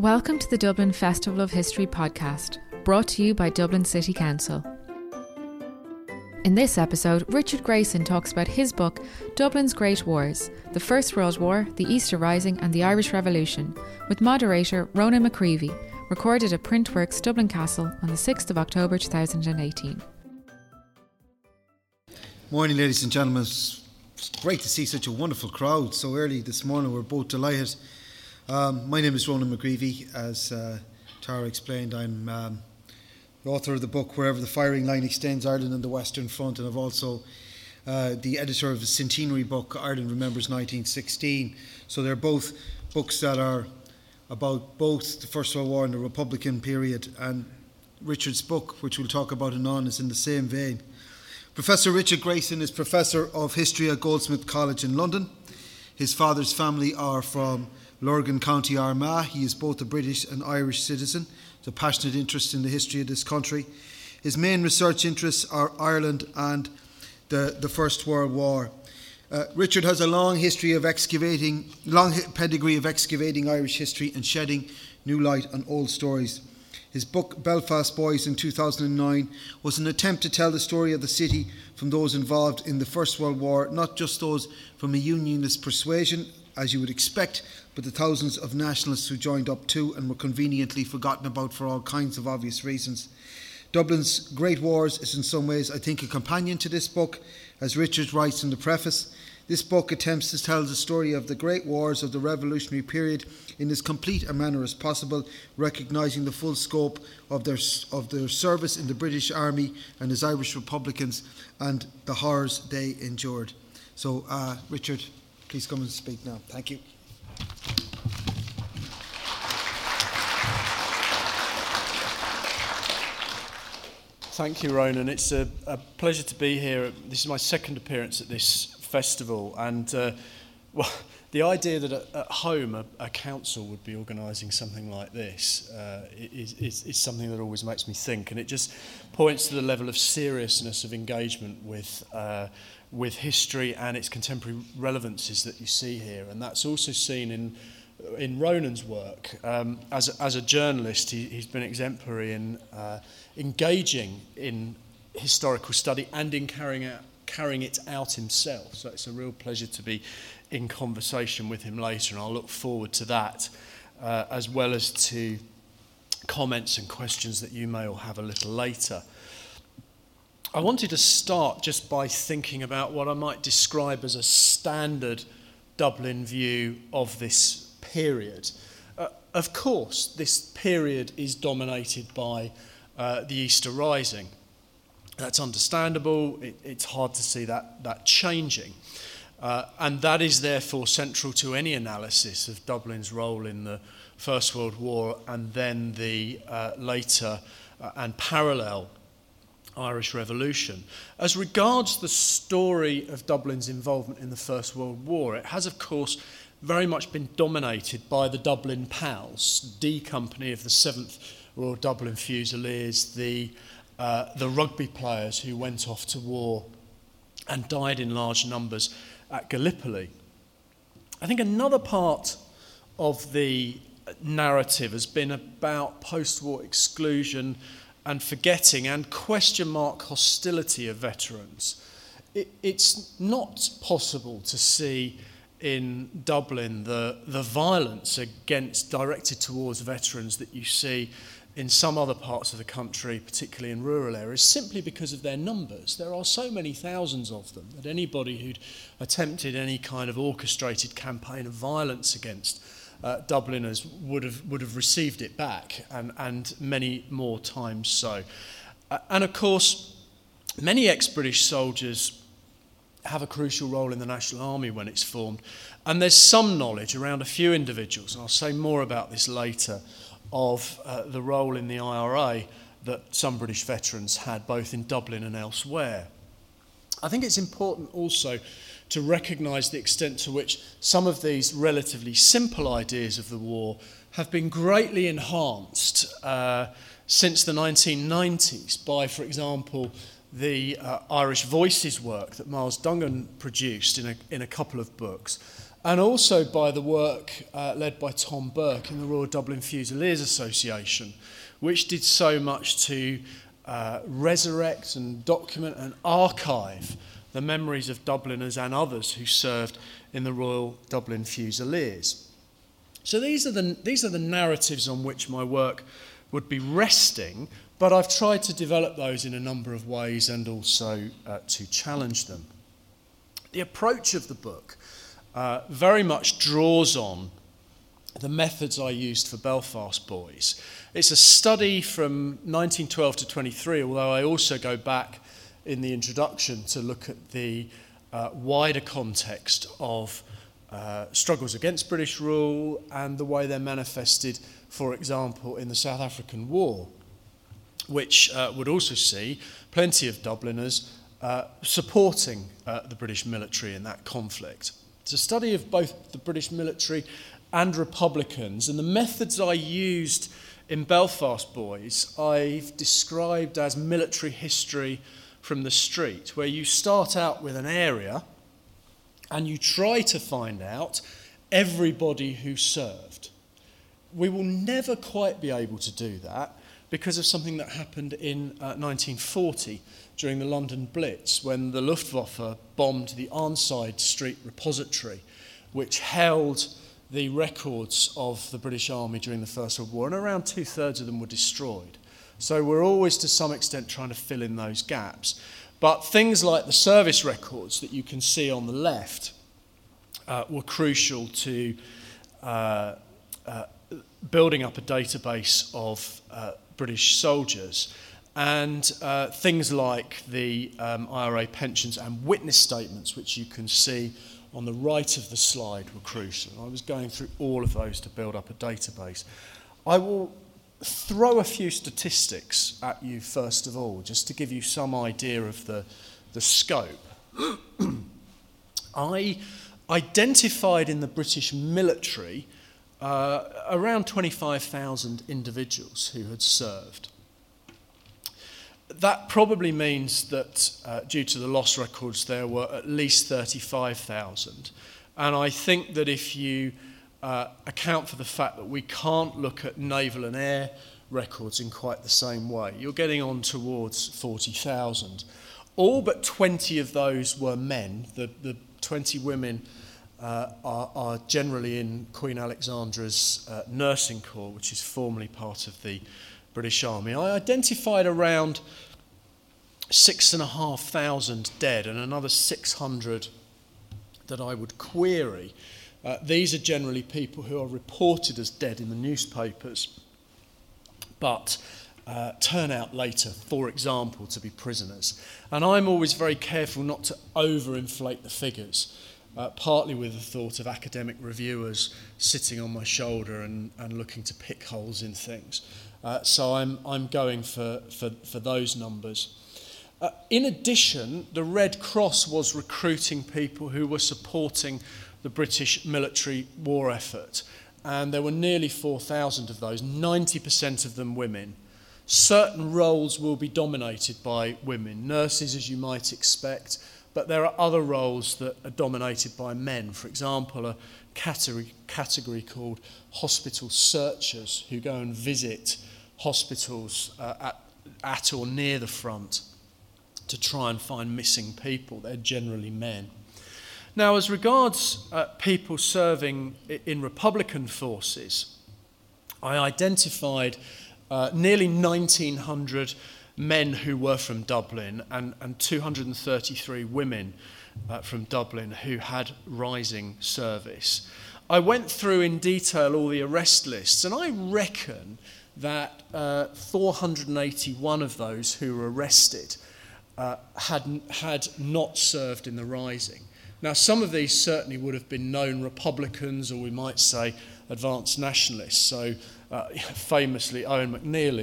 Welcome to the Dublin Festival of History podcast, brought to you by Dublin City Council. In this episode, Richard Grayson talks about his book, Dublin's Great Wars, the First World War, the Easter Rising and the Irish Revolution, with moderator Ronan McGreevy, recorded at Printworks Dublin Castle on the 6th of October 2018. Morning, ladies and gentlemen. It's great to see such a wonderful crowd so early this morning. We're both delighted. My name is Ronan McGreevy. As Tara explained, I'm the author of the book Wherever the Firing Line Extends, Ireland and the Western Front, and I'm also the editor of the centenary book Ireland Remembers 1916. So they're both books that are about both the First World War and the Republican period, and Richard's book, which we'll talk about anon, is in the same vein. Professor Richard Grayson is Professor of History at Goldsmith College in London. His father's family are from Lurgan County, Armagh. He is both a British and Irish citizen. He has a passionate interest in the history of this country. His main research interests are Ireland and the First World War. Richard has a long pedigree of excavating Irish history and shedding new light on old stories. His book, Belfast Boys, in 2009, was an attempt to tell the story of the city from those involved in the First World War, not just those from a unionist persuasion, as you would expect, but the thousands of nationalists who joined up too and were conveniently forgotten about for all kinds of obvious reasons. Dublin's Great Wars is in some ways, I think, a companion to this book. As Richard writes in the preface, this book attempts to tell the story of the great wars of the revolutionary period in as complete a manner as possible, recognising the full scope of their service in the British Army and as Irish Republicans and the horrors they endured. So, Richard, please come and speak now. Thank you. Thank you, Ronan. It's a pleasure to be here. This is my second appearance at this festival, and the idea that at home a council would be organising something like this is something that always makes me think, and it just points to the level of seriousness of engagement with history and its contemporary relevances that you see here, and that's also seen in Ronan's work. As a journalist, he's been exemplary in engaging in historical study and in carrying it out himself. So it's a real pleasure to be in conversation with him later, and I'll look forward to that, as well as to comments and questions that you may all have a little later. I wanted to start just by thinking about what I might describe as a standard Dublin view of this period. Of course, this period is dominated by the Easter Rising. That's understandable. It's hard to see that changing. And that is therefore central to any analysis of Dublin's role in the First World War and then the later and parallel Irish Revolution. As regards the story of Dublin's involvement in the First World War, it has, of course, very much been dominated by the Dublin Pals, D Company of the Seventh Royal Dublin Fusiliers, the rugby players who went off to war and died in large numbers at Gallipoli. I think another part of the narrative has been about post-war exclusion and forgetting and question mark hostility of veterans. It's not possible to see in Dublin the violence directed towards veterans that you see in some other parts of the country, particularly in rural areas, simply because of their numbers. There are so many thousands of them that anybody who'd attempted any kind of orchestrated campaign of violence against Dubliners would have received it back, and many more times so. And of course, many ex-British soldiers have a crucial role in the National Army when it's formed, and there's some knowledge around a few individuals, and I'll say more about this later, of the role in the IRA that some British veterans had both in Dublin and elsewhere. I think it's important also to recognise the extent to which some of these relatively simple ideas of the war have been greatly enhanced since the 1990s by, for example, the Irish Voices work that Miles Dungan produced in a couple of books, and also by the work led by Tom Burke in the Royal Dublin Fusiliers Association, which did so much to resurrect and document and archive the memories of Dubliners and others who served in the Royal Dublin Fusiliers. So these are the narratives on which my work would be resting, but I've tried to develop those in a number of ways and also to challenge them. The approach of the book very much draws on the methods I used for Belfast Boys. It's a study from 1912 to 23, although I also go back in the introduction to look at the wider context of struggles against British rule and the way they're manifested, for example, in the South African War, which would also see plenty of Dubliners supporting the British military in that conflict. It's a study of both the British military and Republicans, and the methods I used in Belfast Boys I've described as military history from the street, where you start out with an area and you try to find out everybody who served. We will never quite be able to do that because of something that happened in 1940 during the London Blitz, when the Luftwaffe bombed the Arnside Street Repository, which held the records of the British Army during the First World War, and around 2/3 of them were destroyed. So we're always to some extent trying to fill in those gaps. But things like the service records that you can see on the left were crucial to building up a database of British soldiers. And things like the IRA pensions and witness statements, which you can see on the right of the slide, were crucial. I was going through all of those to build up a database. I will throw a few statistics at you first of all, just to give you some idea of the scope. I identified in the British military around 25,000 individuals who had served. That probably means that due to the loss records, there were at least 35,000. And I think that if you account for the fact that we can't look at naval and air records in quite the same way, you're getting on towards 40,000. All but 20 of those were men. The 20 women are generally in Queen Alexandra's nursing corps, which is formerly part of the British Army. I identified around 6,500 dead and another 600 that I would query. These are generally people who are reported as dead in the newspapers, but turn out later, for example, to be prisoners. And I'm always very careful not to overinflate the figures, partly with the thought of academic reviewers sitting on my shoulder and looking to pick holes in things. So I'm going for those numbers. In addition, the Red Cross was recruiting people who were supporting the British military war effort, and there were nearly 4,000 of those, 90% of them women. Certain roles will be dominated by women, nurses as you might expect, but there are other roles that are dominated by men. For example, a category called hospital searchers who go and visit hospitals at or near the front to try and find missing people. They're generally men. Now, as regards people serving in Republican forces, I identified nearly 1,900 men who were from Dublin and 233 women from Dublin who had rising service. I went through in detail all the arrest lists, and I reckon that 481 of those who were arrested had not served in the Rising. Now, some of these certainly would have been known Republicans, or we might say advanced nationalists. So, famously, Owen McNeill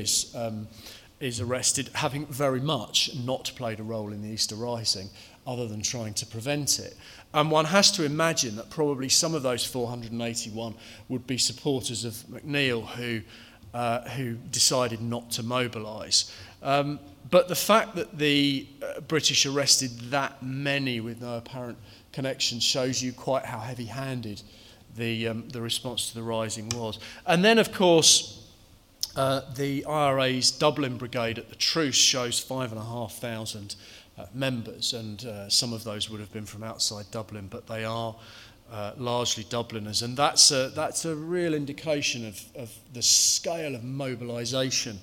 is arrested having very much not played a role in the Easter Rising, other than trying to prevent it. And one has to imagine that probably some of those 481 would be supporters of McNeill who decided not to mobilise. But the fact that the British arrested that many with no apparent connection shows you quite how heavy-handed the response to the Rising was. And then, of course, the IRA's Dublin Brigade at the Truce shows 5,500 members, and some of those would have been from outside Dublin, but they are largely Dubliners, and that's a real indication of the scale of mobilisation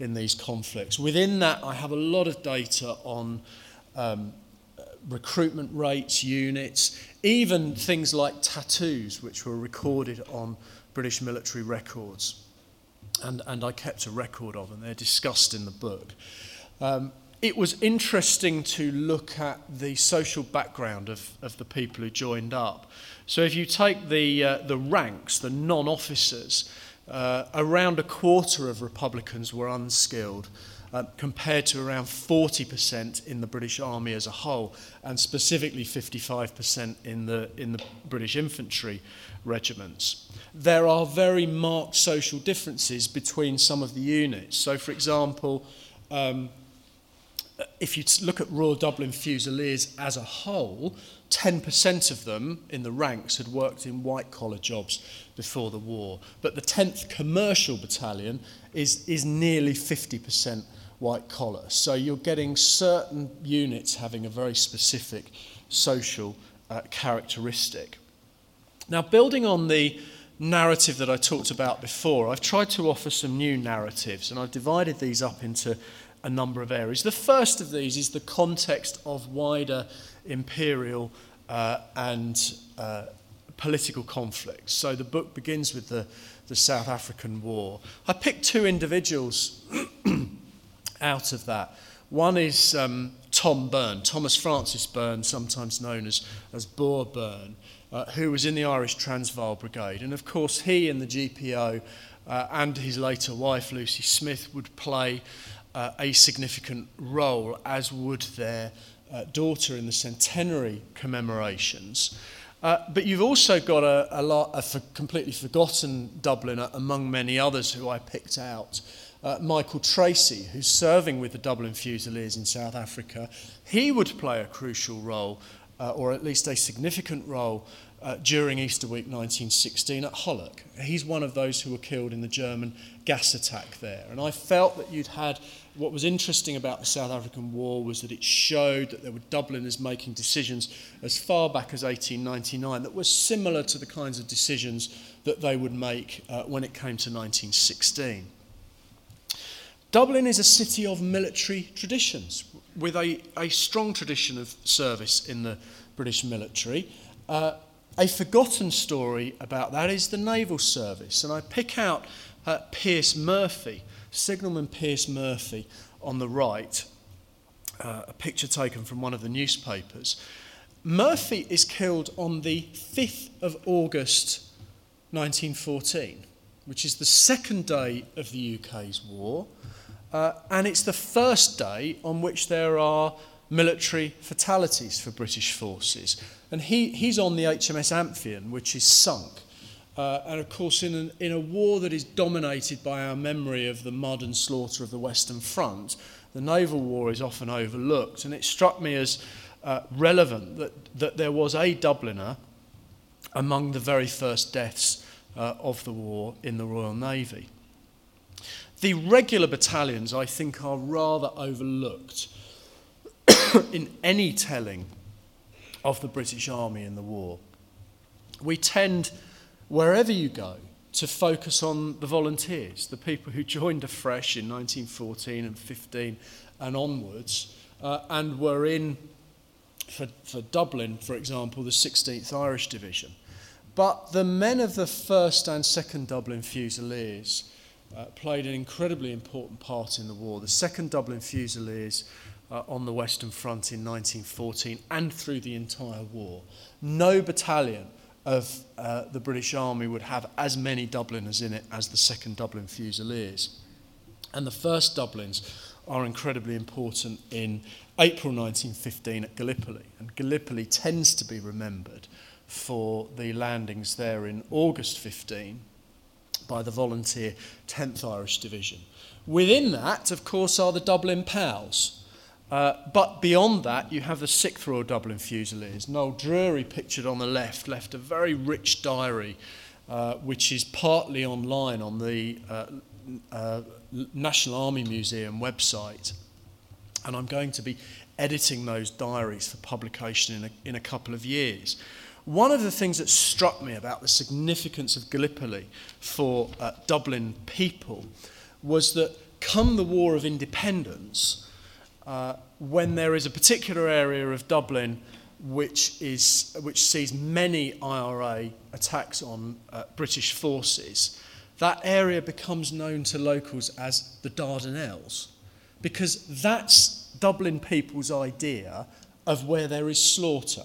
in these conflicts. Within that, I have a lot of data on recruitment rates, units, even things like tattoos, which were recorded on British military records, and I kept a record of, and they're discussed in the book. It was interesting to look at the social background of the people who joined up. So if you take the ranks, the non-officers, around a quarter of Republicans were unskilled, compared to around 40% in the British Army as a whole, and specifically 55% in the British infantry regiments. There are very marked social differences between some of the units. So, for example, if you look at Royal Dublin Fusiliers as a whole, 10% of them in the ranks had worked in white-collar jobs before the war. But the 10th Commercial Battalion is nearly 50% white-collar. So you're getting certain units having a very specific social characteristic. Now, building on the narrative that I talked about before, I've tried to offer some new narratives, and I've divided these up into a number of areas. The first of these is the context of wider imperial and political conflicts. So the book begins with the South African War. I picked two individuals out of that. One is Tom Burke, Thomas Francis Burke, sometimes known as Boer Burke, who was in the Irish Transvaal Brigade. And of course he and the GPO and his later wife Lucy Smith would play a significant role, as would their daughter in the centenary commemorations. But you've also got a completely forgotten Dubliner, among many others who I picked out, Michael Tracy, who's serving with the Dublin Fusiliers in South Africa. He would play a crucial role, or at least a significant role, during Easter week 1916 at Hulluch. He's one of those who were killed in the German gas attack there. And I felt that you'd had, what was interesting about the South African War was that it showed that there were Dubliners making decisions as far back as 1899 that were similar to the kinds of decisions that they would make when it came to 1916. Dublin is a city of military traditions, with a strong tradition of service in the British military. A forgotten story about that is the naval service, and I pick out Pierce Murphy, Signalman Pierce Murphy on the right, a picture taken from one of the newspapers. Murphy is killed on the 5th of August 1914, which is the second day of the UK's war, and it's the first day on which there are military fatalities for British forces. And he's on the HMS Amphion, which is sunk. And of course, in a war that is dominated by our memory of the mud and slaughter of the Western Front, the naval war is often overlooked. And it struck me as relevant that there was a Dubliner among the very first deaths of the war in the Royal Navy. The regular battalions, I think, are rather overlooked in any telling of the British Army in the war. We tend, wherever you go, to focus on the volunteers, the people who joined afresh in 1914 and 15 and onwards, and were in, for Dublin, for example, the 16th Irish Division. But the men of the 1st and 2nd Dublin Fusiliers played an incredibly important part in the war. The 2nd Dublin Fusiliers on the Western Front in 1914 and through the entire war. No battalion of the British Army would have as many Dubliners in it as the 2nd Dublin Fusiliers. And the 1st Dublins are incredibly important in April 1915 at Gallipoli. And Gallipoli tends to be remembered for the landings there in August 15 by the volunteer 10th Irish Division. Within that, of course, are the Dublin Pals, But beyond that, you have the 6th Royal Dublin Fusiliers. Noel Drury, pictured on the left, left a very rich diary, which is partly online on the National Army Museum website. And I'm going to be editing those diaries for publication in a couple of years. One of the things that struck me about the significance of Gallipoli for Dublin people was that come the War of Independence, when there is a particular area of Dublin which sees many IRA attacks on British forces, that area becomes known to locals as the Dardanelles, because that's Dublin people's idea of where there is slaughter.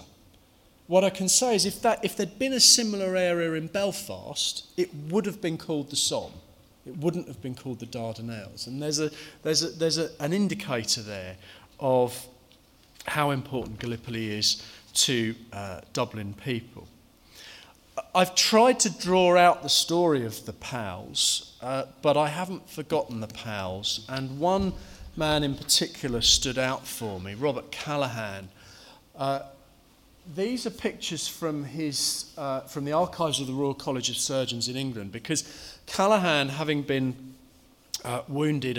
What I can say is if there'd been a similar area in Belfast, it would have been called the Somme. It wouldn't have been called the Dardanelles. And there's an indicator there of how important Gallipoli is to Dublin people. I've tried to draw out the story of the Pals, but I haven't forgotten the Pals. And one man in particular stood out for me, Robert Callaghan. These are pictures from the archives of the Royal College of Surgeons in England, because Callaghan, having been wounded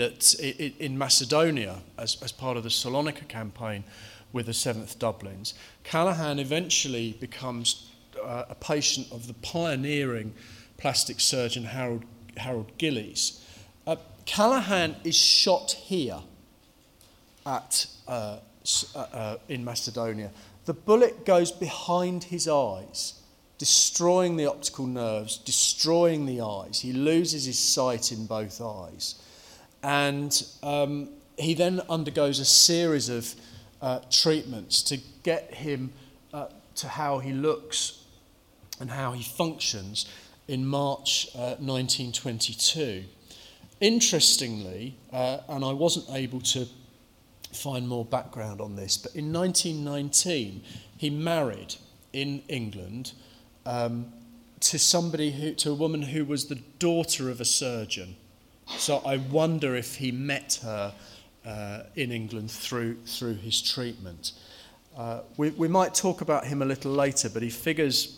in Macedonia as part of the Salonika campaign with the 7th Dublins, Callaghan eventually becomes a patient of the pioneering plastic surgeon Harold Gillies. Callaghan is shot here in Macedonia. The bullet goes behind his eyes, destroying the optical nerves, destroying the eyes. He loses his sight in both eyes. And he then undergoes a series of treatments to get him to how he looks and how he functions in March 1922. Interestingly, and I wasn't able to find more background on this, but in 1919 he married in England to a woman who was the daughter of a surgeon. So I wonder if he met her in England through his treatment. We might talk about him a little later, but he figures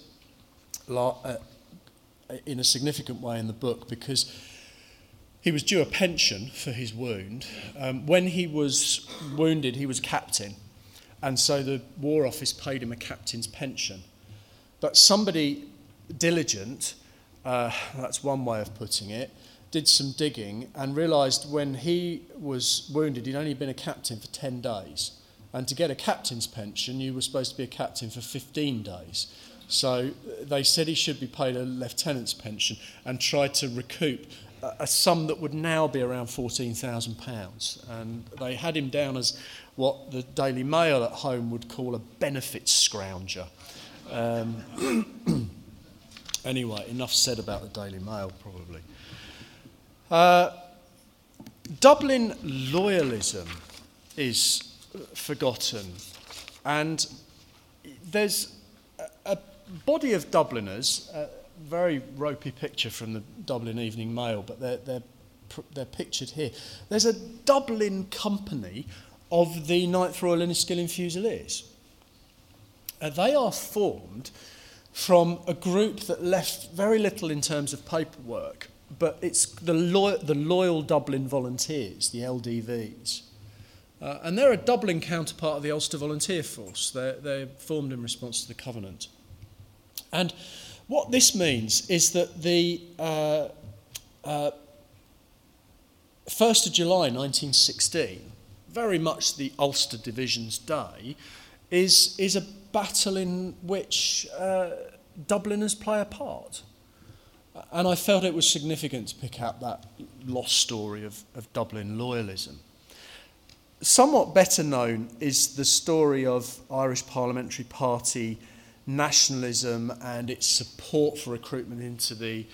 in a significant way in the book because he was due a pension for his wound. When he was wounded, he was captain, and so the War Office paid him a captain's pension. But somebody diligent, that's one way of putting it, did some digging and realised when he was wounded, he'd only been a captain for 10 days. And to get a captain's pension, you were supposed to be a captain for 15 days. So they said he should be paid a lieutenant's pension and tried to recoup a sum that would now be around £14,000. And they had him down as what the Daily Mail at home would call a benefits scrounger. Anyway, enough said about the Daily Mail, probably. Dublin loyalism is forgotten. And there's a body of Dubliners... very ropey picture from the Dublin Evening Mail, but they're pictured here. There's a Dublin company of the 9th Royal Enniskillen Fusiliers. They are formed from a group that left very little in terms of paperwork, but it's the Loyal Dublin Volunteers, the LDVs. And they're a Dublin counterpart of the Ulster Volunteer Force. They're formed in response to the Covenant. And what this means is that the 1st of July 1916, very much the Ulster Division's day, is a battle in which Dubliners play a part. And I felt it was significant to pick out that lost story of Dublin loyalism. Somewhat better known is the story of Irish Parliamentary Party nationalism and its support for recruitment into the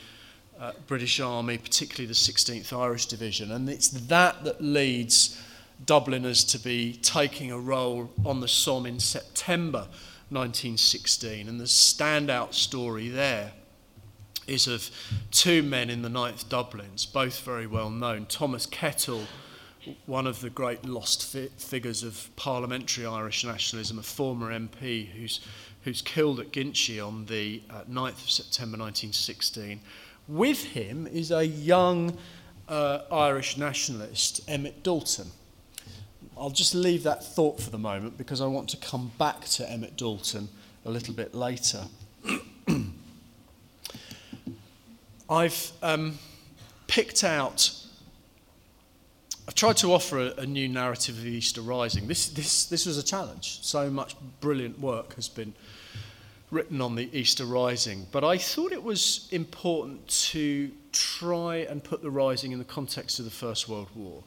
British Army, particularly the 16th Irish Division. And it's that leads Dubliners to be taking a role on the Somme in September 1916. And the standout story there is of two men in the 9th Dublins, both very well known, Thomas Kettle one of the great lost figures of parliamentary Irish nationalism, a former MP who's killed at Ginchy on the 9th of September 1916. With him is a young Irish nationalist, Emmett Dalton. I'll just leave that thought for the moment because I want to come back to Emmett Dalton a little bit later. I've picked out... I've tried to offer a new narrative of the Easter Rising. This was a challenge. So much brilliant work has been written on the Easter Rising, but I thought it was important to try and put the Rising in the context of the First World War.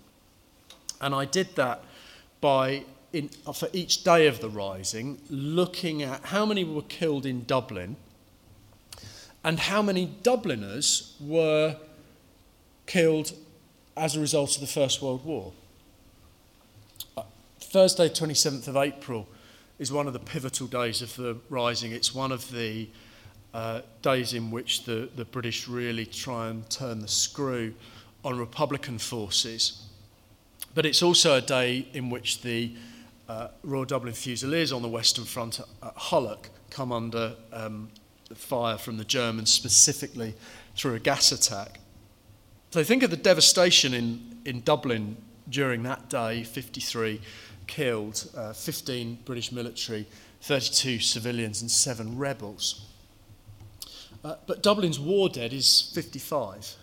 And I did that by, for each day of the Rising, looking at how many were killed in Dublin and how many Dubliners were killed as a result of the First World War. Thursday, 27th of April, is one of the pivotal days of the Rising. It's one of the days in which the British really try and turn the screw on Republican forces. But it's also a day in which the Royal Dublin Fusiliers on the Western Front at Hulluch come under fire from the Germans, specifically through a gas attack. So think of the devastation in Dublin during that day, 53 killed, 15 British military, 32 civilians and 7 rebels. But Dublin's war dead is 55,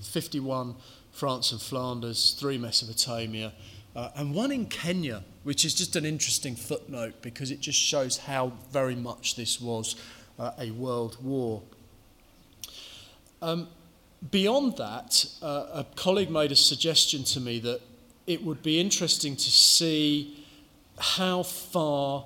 51 France and Flanders, 3 Mesopotamia, and 1 in Kenya, which is just an interesting footnote because it just shows how very much this was a world war. Beyond that, a colleague made a suggestion to me that it would be interesting to see how far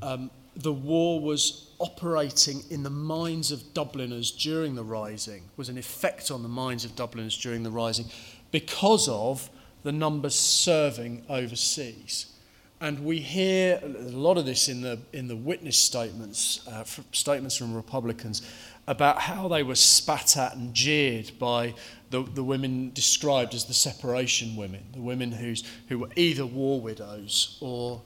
the war was operating in the minds of Dubliners during the Rising, was an effect on the minds of Dubliners during the Rising because of the numbers serving overseas. And we hear a lot of this in the witness statements, statements from Republicans, about how they were spat at and jeered by the women described as the separation women, the women who were either war widows or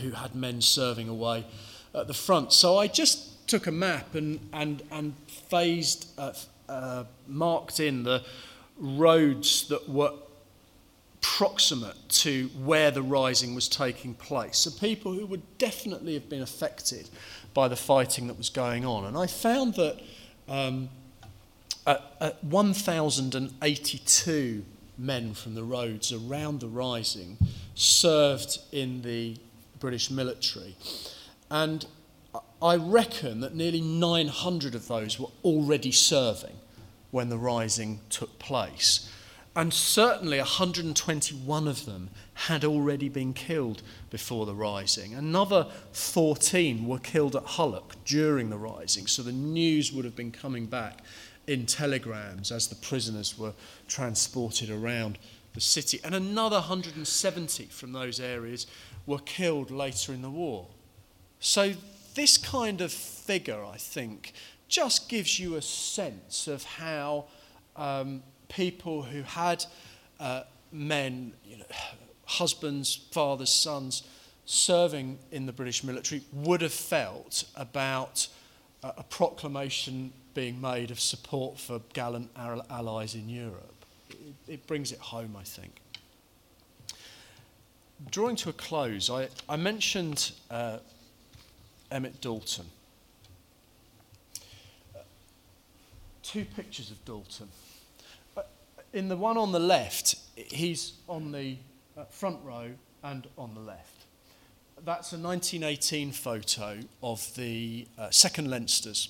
who had men serving away at the front. So I just took a map and phased, marked in the roads that were proximate to where the Rising was taking place. So people who would definitely have been affected by the fighting that was going on. And I found that at 1,082 men from the roads around the Rising served in the British military. And I reckon that nearly 900 of those were already serving when the Rising took place. And certainly 121 of them had already been killed before the Rising. Another 14 were killed at Hulluch during the Rising, so the news would have been coming back in telegrams as the prisoners were transported around the city. And another 170 from those areas were killed later in the war. So this kind of figure, I think, just gives you a sense of how... people who had men, husbands, fathers, sons, serving in the British military would have felt about a proclamation being made of support for gallant allies in Europe. It brings it home, I think. Drawing to a close, I mentioned Emmett Dalton. 2 pictures of Dalton. In the one on the left, he's on the front row and on the left. That's a 1918 photo of the 2nd Leinsters.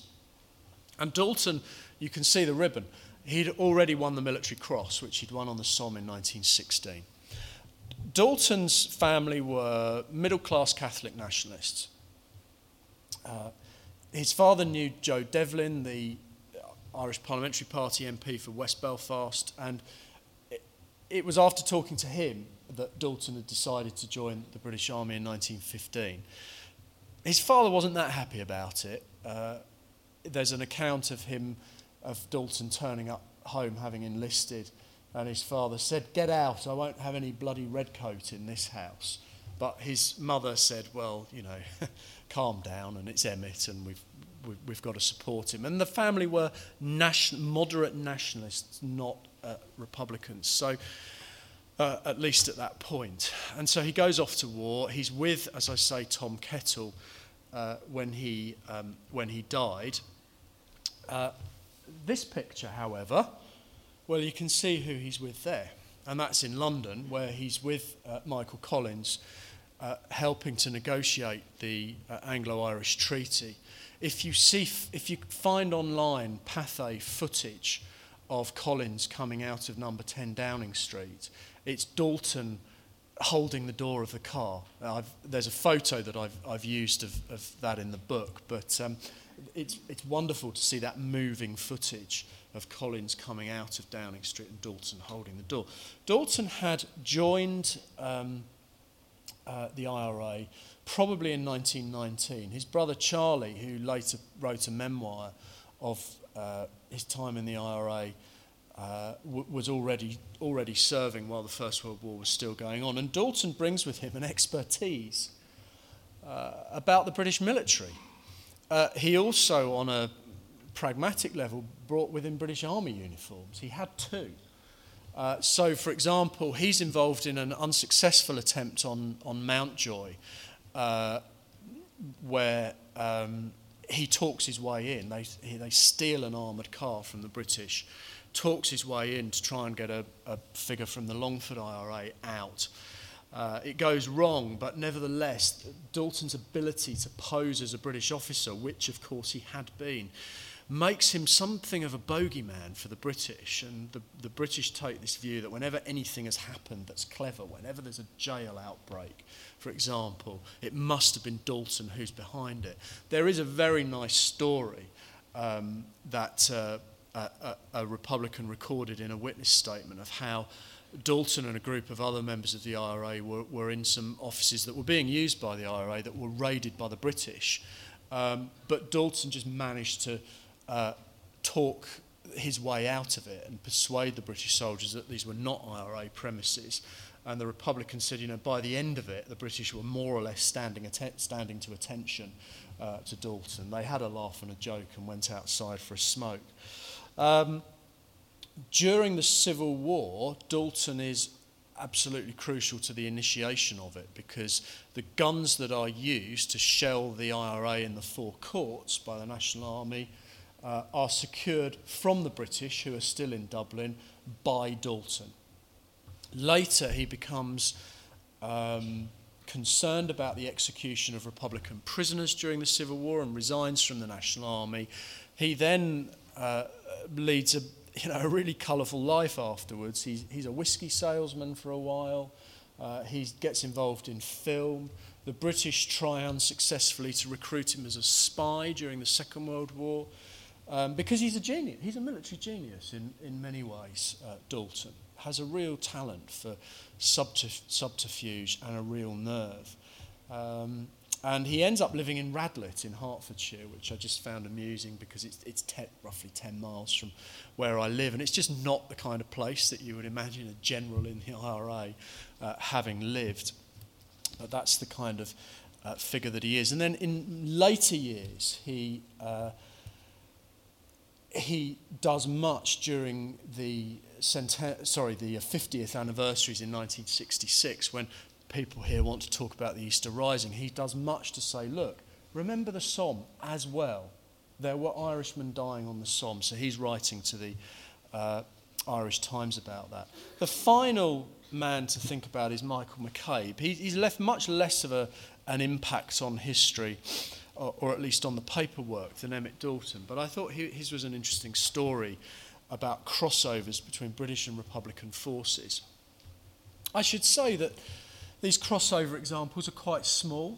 And Dalton, you can see the ribbon. He'd already won the Military Cross, which he'd won on the Somme in 1916. Dalton's family were middle-class Catholic nationalists. His father knew Joe Devlin, the Irish Parliamentary Party MP for West Belfast, and it was after talking to him that Dalton had decided to join the British Army in 1915. His father wasn't that happy about it. There's an account of Dalton turning up home having enlisted and his father said, "Get out, I won't have any bloody redcoat in this house." But his mother said, "Well, you know, calm down, and it's Emmett, and we've got to support him." And the family were moderate nationalists, not Republicans. So, at least at that point. And so he goes off to war. He's with, as I say, Tom Kettle when he died. This picture, however, well, you can see who he's with there. And that's in London, where he's with Michael Collins, helping to negotiate the Anglo-Irish Treaty. If you find online Pathé footage of Collins coming out of number 10 Downing Street, it's Dalton holding the door of the car. There's a photo that I've used of that in the book, but it's wonderful to see that moving footage of Collins coming out of Downing Street and Dalton holding the door. Dalton had joined the IRA probably in 1919. His brother Charlie, who later wrote a memoir of his time in the IRA, was already serving while the First World War was still going on. And Dalton brings with him an expertise about the British military. He also, on a pragmatic level, brought with him British Army uniforms. He had two. So, for example, he's involved in an unsuccessful attempt on Mountjoy, where he talks his way in. They steal an armoured car from the British, talks his way in to try and get a figure from the Longford IRA out. It goes wrong, but nevertheless, Dalton's ability to pose as a British officer, which of course he had been, makes him something of a bogeyman for the British. And the British take this view that whenever anything has happened that's clever, whenever there's a jail outbreak, for example, it must have been Dalton who's behind it. There is a very nice story that a Republican recorded in a witness statement of how Dalton and a group of other members of the IRA were in some offices that were being used by the IRA that were raided by the British. But Dalton just managed to talk his way out of it and persuade the British soldiers that these were not IRA premises. And the Republicans said, you know, by the end of it, the British were more or less standing to attention to Dalton. They had a laugh and a joke and went outside for a smoke. During the Civil War, Dalton is absolutely crucial to the initiation of it, because the guns that are used to shell the IRA in the four courts by the National Army are secured from the British, who are still in Dublin, by Dalton. Later, he becomes concerned about the execution of Republican prisoners during the Civil War and resigns from the National Army. He then leads a really colourful life afterwards. He's a whiskey salesman for a while. He gets involved in film. The British try unsuccessfully to recruit him as a spy during the Second World War, because he's a genius. He's a military genius in many ways. Dalton has a real talent for subterfuge and a real nerve. And he ends up living in Radlett in Hertfordshire, which I just found amusing, because it's roughly 10 miles from where I live, and it's just not the kind of place that you would imagine a general in the IRA having lived. But that's the kind of figure that he is. And then in later years, he does much during the 50th anniversaries in 1966, when people here want to talk about the Easter Rising. He does much to say, look, remember the Somme as well. There were Irishmen dying on the Somme, so he's writing to the Irish Times about that. The final man to think about is Michael McCabe. He's left much less of an impact on history, or at least on the paperwork, than Emmett Dalton, but I thought his was an interesting story about crossovers between British and Republican forces. I should say that these crossover examples are quite small,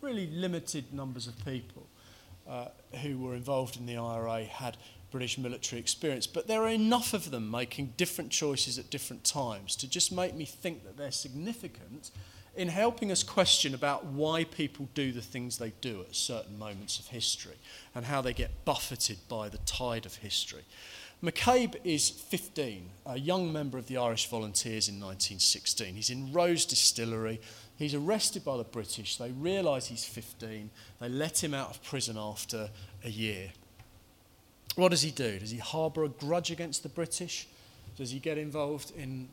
really limited numbers of people who were involved in the IRA had British military experience, but there are enough of them making different choices at different times to just make me think that they're significant in helping us question about why people do the things they do at certain moments of history and how they get buffeted by the tide of history. McCabe is 15, a young member of the Irish Volunteers in 1916. He's in Rose Distillery. He's arrested by the British. They realise he's 15. They let him out of prison after a year. What does he do? Does he harbour a grudge against the British? Does he get involved in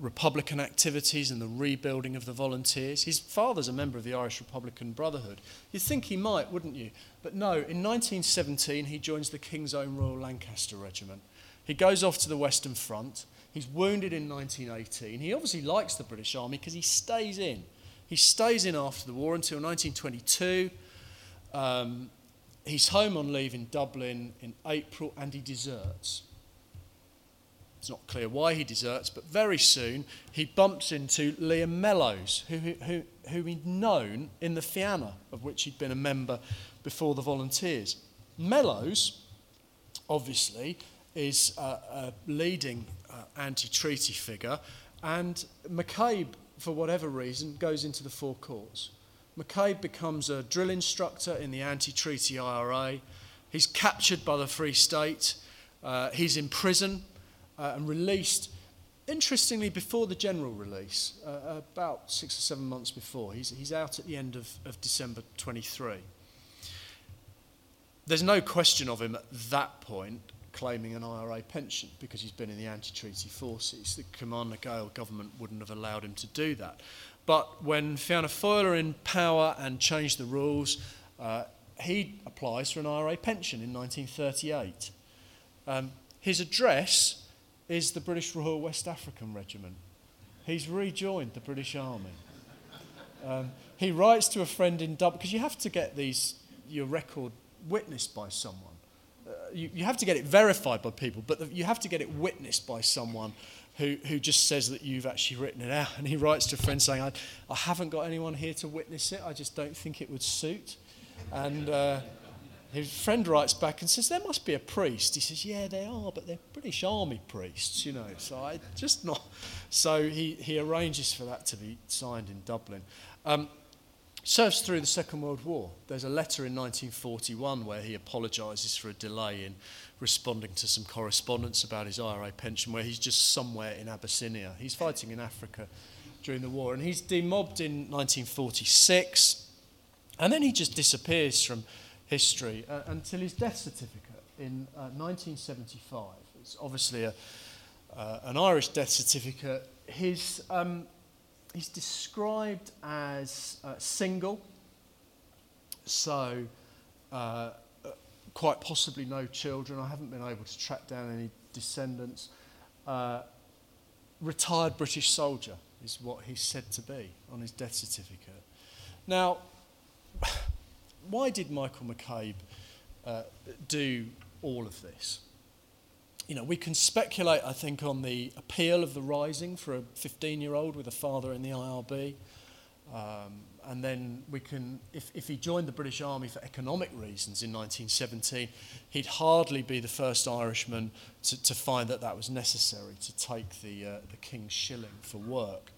Republican activities and the rebuilding of the Volunteers? His father's a member of the Irish Republican Brotherhood. You'd think he might, wouldn't you? But no, in 1917 he joins the King's Own Royal Lancaster Regiment. He goes off to the Western Front. He's wounded in 1918. He obviously likes the British Army because he stays in. He stays in after the war until 1922. He's home on leave in Dublin in April and he deserts. It's not clear why he deserts, but very soon he bumps into Liam Mellows, who he'd known in the Fianna, of which he'd been a member before the Volunteers. Mellows, obviously, is a leading anti-treaty figure, and McCabe, for whatever reason, goes into the Four Courts. McCabe becomes a drill instructor in the anti-treaty IRA. He's captured by the Free State. He's in prison. And released, interestingly, before the general release, about 6 or 7 months before. He's out at the end of December 23. There's no question of him at that point claiming an IRA pension because he's been in the anti-treaty forces. The Commander Gael government wouldn't have allowed him to do that. But when Fianna Fáil are in power and change the rules, he applies for an IRA pension in 1938. His address is the British Royal West African Regiment. He's rejoined the British Army. He writes to a friend in Dublin, because you have to get your record witnessed by someone. You have to get it verified by people, but you have to get it witnessed by someone who just says that you've actually written it out. And he writes to a friend saying, I haven't got anyone here to witness it, I just don't think it would suit. And his friend writes back and says, there must be a priest. He says, yeah, they are, but they're British Army priests, you know, so I just not. So he arranges for that to be signed in Dublin. Serves through the Second World War. There's a letter in 1941 where he apologises for a delay in responding to some correspondence about his IRA pension, where he's just somewhere in Abyssinia. He's fighting in Africa during the war, and he's demobbed in 1946, and then he just disappears from history until his death certificate in 1975. It's obviously an Irish death certificate. He's described as single, so quite possibly no children. I haven't been able to track down any descendants. Retired British soldier is what he's said to be on his death certificate. Now, why did Michael McCabe do all of this? You know, we can speculate, I think, on the appeal of the Rising for a 15-year-old with a father in the IRB. And then we can, if he joined the British Army for economic reasons in 1917, he'd hardly be the first Irishman to find that was necessary, to take the King's shilling for work.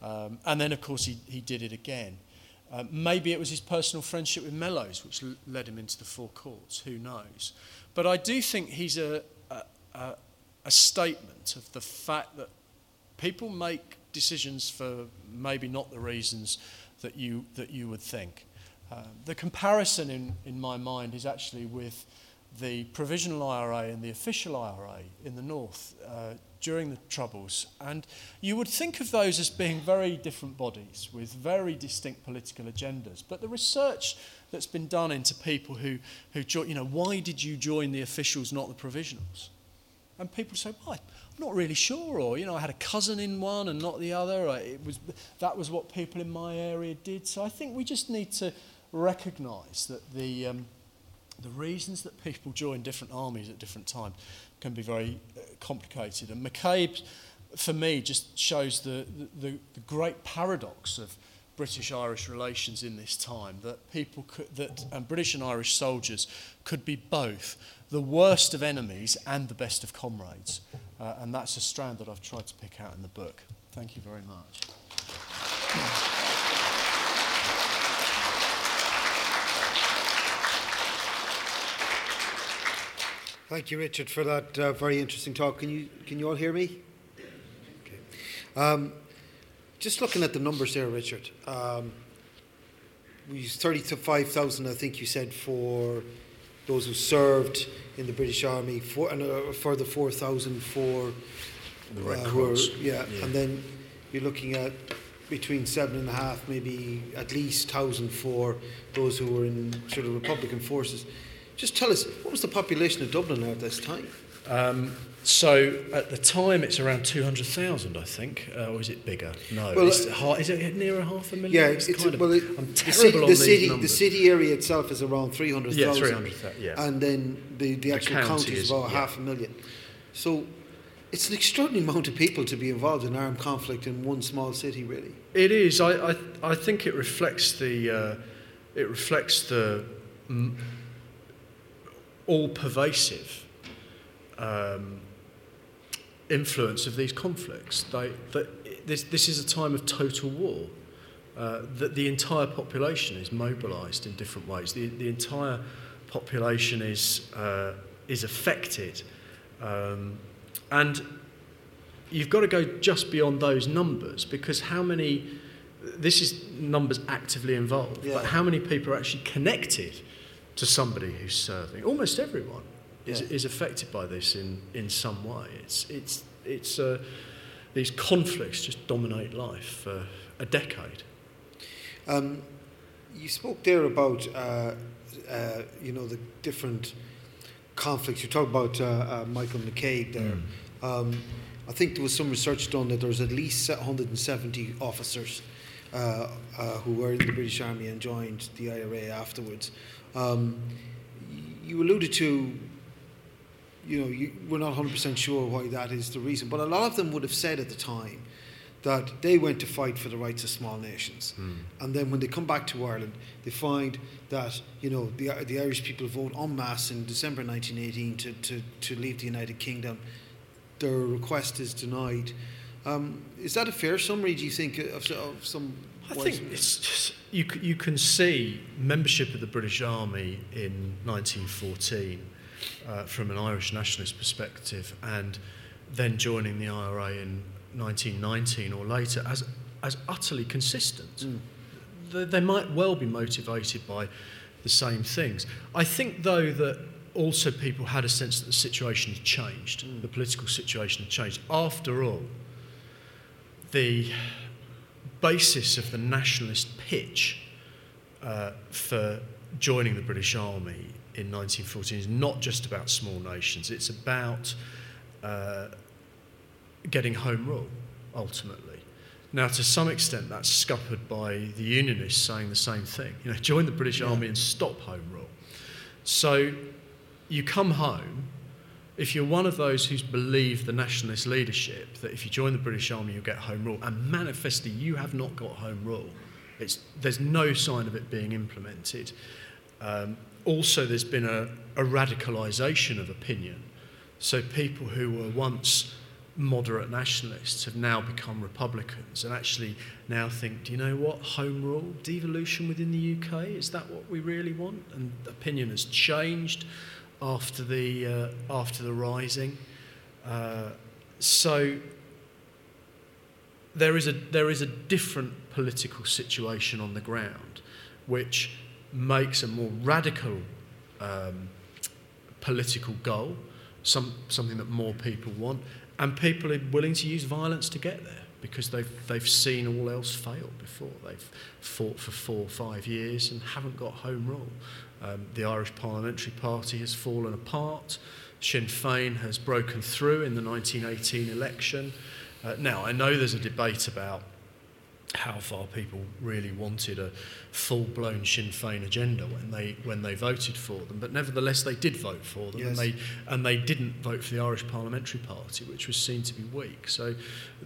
And then, of course, he did it again. Maybe it was his personal friendship with Mellows which led him into the Four Courts, who knows. But I do think he's a statement of the fact that people make decisions for maybe not the reasons that you would think. The comparison in my mind is actually with the provisional IRA and the official IRA in the north during the Troubles. And you would think of those as being very different bodies with very distinct political agendas. But the research that's been done into people who joined, you know, why did you join the officials, not the provisionals? And people say, well, I'm not really sure, or, you know, I had a cousin in one and not the other. That was what people in my area did. So I think we just need to recognise that the reasons that people join different armies at different times can be very complicated. And McCabe, for me, just shows the great paradox of British-Irish relations in this time, that people British and Irish soldiers could be both the worst of enemies and the best of comrades. And that's a strand that I've tried to pick out in the book. Thank you very much. Thank you, Richard, for that very interesting talk. Can you all hear me? Okay. Just looking at the numbers there, Richard, we used 35,000, I think you said, for those who served in the British Army, and a further 4,000 for the Red Cross. And then you're looking at between 7,500, maybe at least 1,000 for those who were in sort of Republican forces. Just tell us, what was the population of Dublin at this time? So at the time, it's around 200,000, I think, or is it bigger? No, well, is it nearer 500,000? Yeah, I'm terrible on these numbers. The city area itself is around 300,000. Yeah, 300,000. Yeah, and then the actual county is about 500,000. So it's an extraordinary amount of people to be involved in armed conflict in one small city, really. It is. I think it reflects the all-pervasive influence of these conflicts. This is a time of total war. That the entire population is mobilised in different ways. The entire population is affected, and you've got to go just beyond those numbers, because how many? This is numbers actively involved, but how many people are actually connected to somebody who's serving? Almost everyone is affected by this in some way. It's these conflicts just dominate life for a decade. You spoke there about the different conflicts. You talked about Michael McCabe there. I think there was some research done that there was at least 170 officers who were in the British Army and joined the IRA afterwards. You alluded to, we're not 100% sure why that is the reason, but a lot of them would have said at the time that they went to fight for the rights of small nations, and then when they come back to Ireland, they find that the Irish people vote en masse in December 1918 to leave the United Kingdom. Their request is denied. Is that a fair summary? Do you think of some? I think it's just, you can see membership of the British Army in 1914 from an Irish nationalist perspective, and then joining the IRA in 1919 or later as utterly consistent. They might well be motivated by the same things. I think, though, that also people had a sense that the situation had changed, the political situation had changed. After all, the basis of the nationalist pitch for joining the British Army in 1914 is not just about small nations, it's about getting home rule, ultimately. Now, to some extent, that's scuppered by the Unionists saying the same thing. Join the British Army and stop home rule. So you come home, if you're one of those who's believed the nationalist leadership, that if you join the British Army, you'll get home rule, and manifestly you have not got home rule. There's no sign of it being implemented. Also, there's been a radicalisation of opinion. So people who were once moderate nationalists have now become Republicans and actually now think, do you know what, home rule, devolution within the UK, is that what we really want? And opinion has changed after the Rising, so there is a different political situation on the ground, which makes a more radical political goal, something that more people want, and people are willing to use violence to get there because they've seen all else fail before. They've fought for 4 or 5 years and haven't got home rule. The Irish Parliamentary Party has fallen apart. Sinn Féin has broken through in the 1918 election. Now, I know there's a debate about how far people really wanted a full-blown Sinn Féin agenda when they voted for them, but nevertheless they did vote for them, and they didn't vote for the Irish Parliamentary Party, which was seen to be weak. So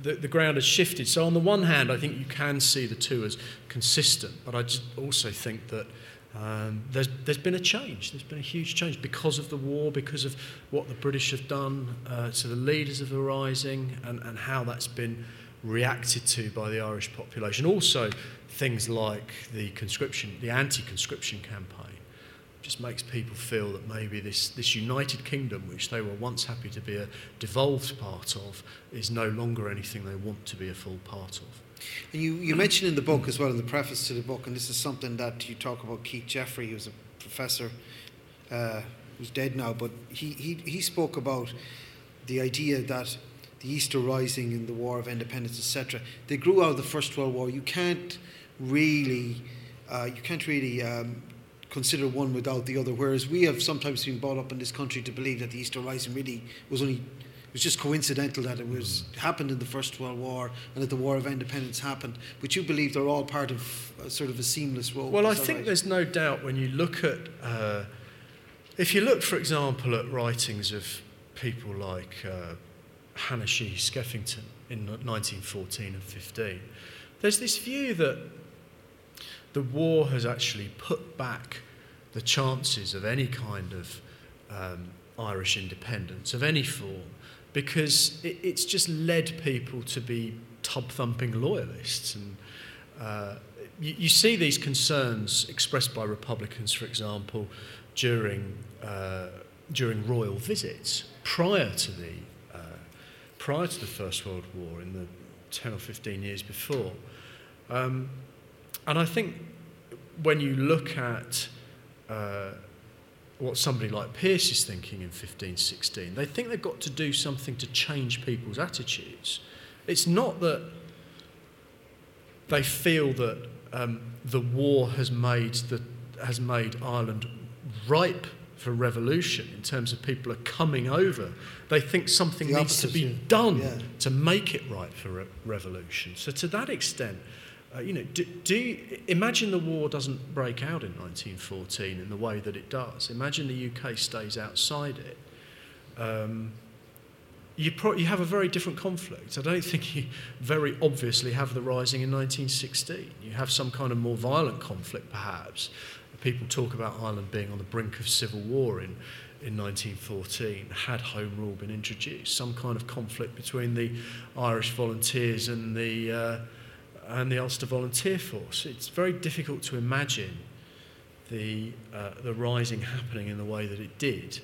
the ground has shifted. So on the one hand, I think you can see the two as consistent, but I just also think that there's been a change. There's been a huge change because of the war, because of what the British have done to the leaders of the Rising, and how that's been reacted to by the Irish population. Also, things like the anti-conscription campaign, just makes people feel that maybe this United Kingdom, which they were once happy to be a devolved part of, is no longer anything they want to be a full part of. And you mention in the book as well, in the preface to the book, and this is something that you talk about Keith Jeffrey, who was a professor who's dead now, but he spoke about the idea that the Easter Rising and the War of Independence, etc., they grew out of the First World War. You can't really consider one without the other, whereas we have sometimes been brought up in this country to believe that the Easter Rising really was just coincidental, that it was happened in the First World War and that the War of Independence happened. But you believe they're all part of sort of a seamless role. Well, I think there's no doubt when you look at... if you look, for example, at writings of people like Hannah Shee Skeffington in 1914 and 15, there's this view that the war has actually put back the chances of any kind of Irish independence, of any form, because it's just led people to be tub-thumping loyalists. And you see these concerns expressed by Republicans, for example, during royal visits prior to the First World War, in the 10 or 15 years before. And I think when you look at what somebody like Pearce is thinking in 1516, they think they've got to do something to change people's attitudes. It's not that they feel that the war has made Ireland ripe for revolution in terms of people are coming over. They think something needs to be done to make it ripe for revolution. So to that extent... do you imagine the war doesn't break out in 1914 in the way that it does? Imagine the UK stays outside it. You have a very different conflict. I don't think you very obviously have the Rising in 1916. You have some kind of more violent conflict, perhaps. People talk about Ireland being on the brink of civil war in 1914, had Home Rule been introduced. Some kind of conflict between the Irish Volunteers and the Ulster Volunteer Force. It's very difficult to imagine the Rising happening in the way that it did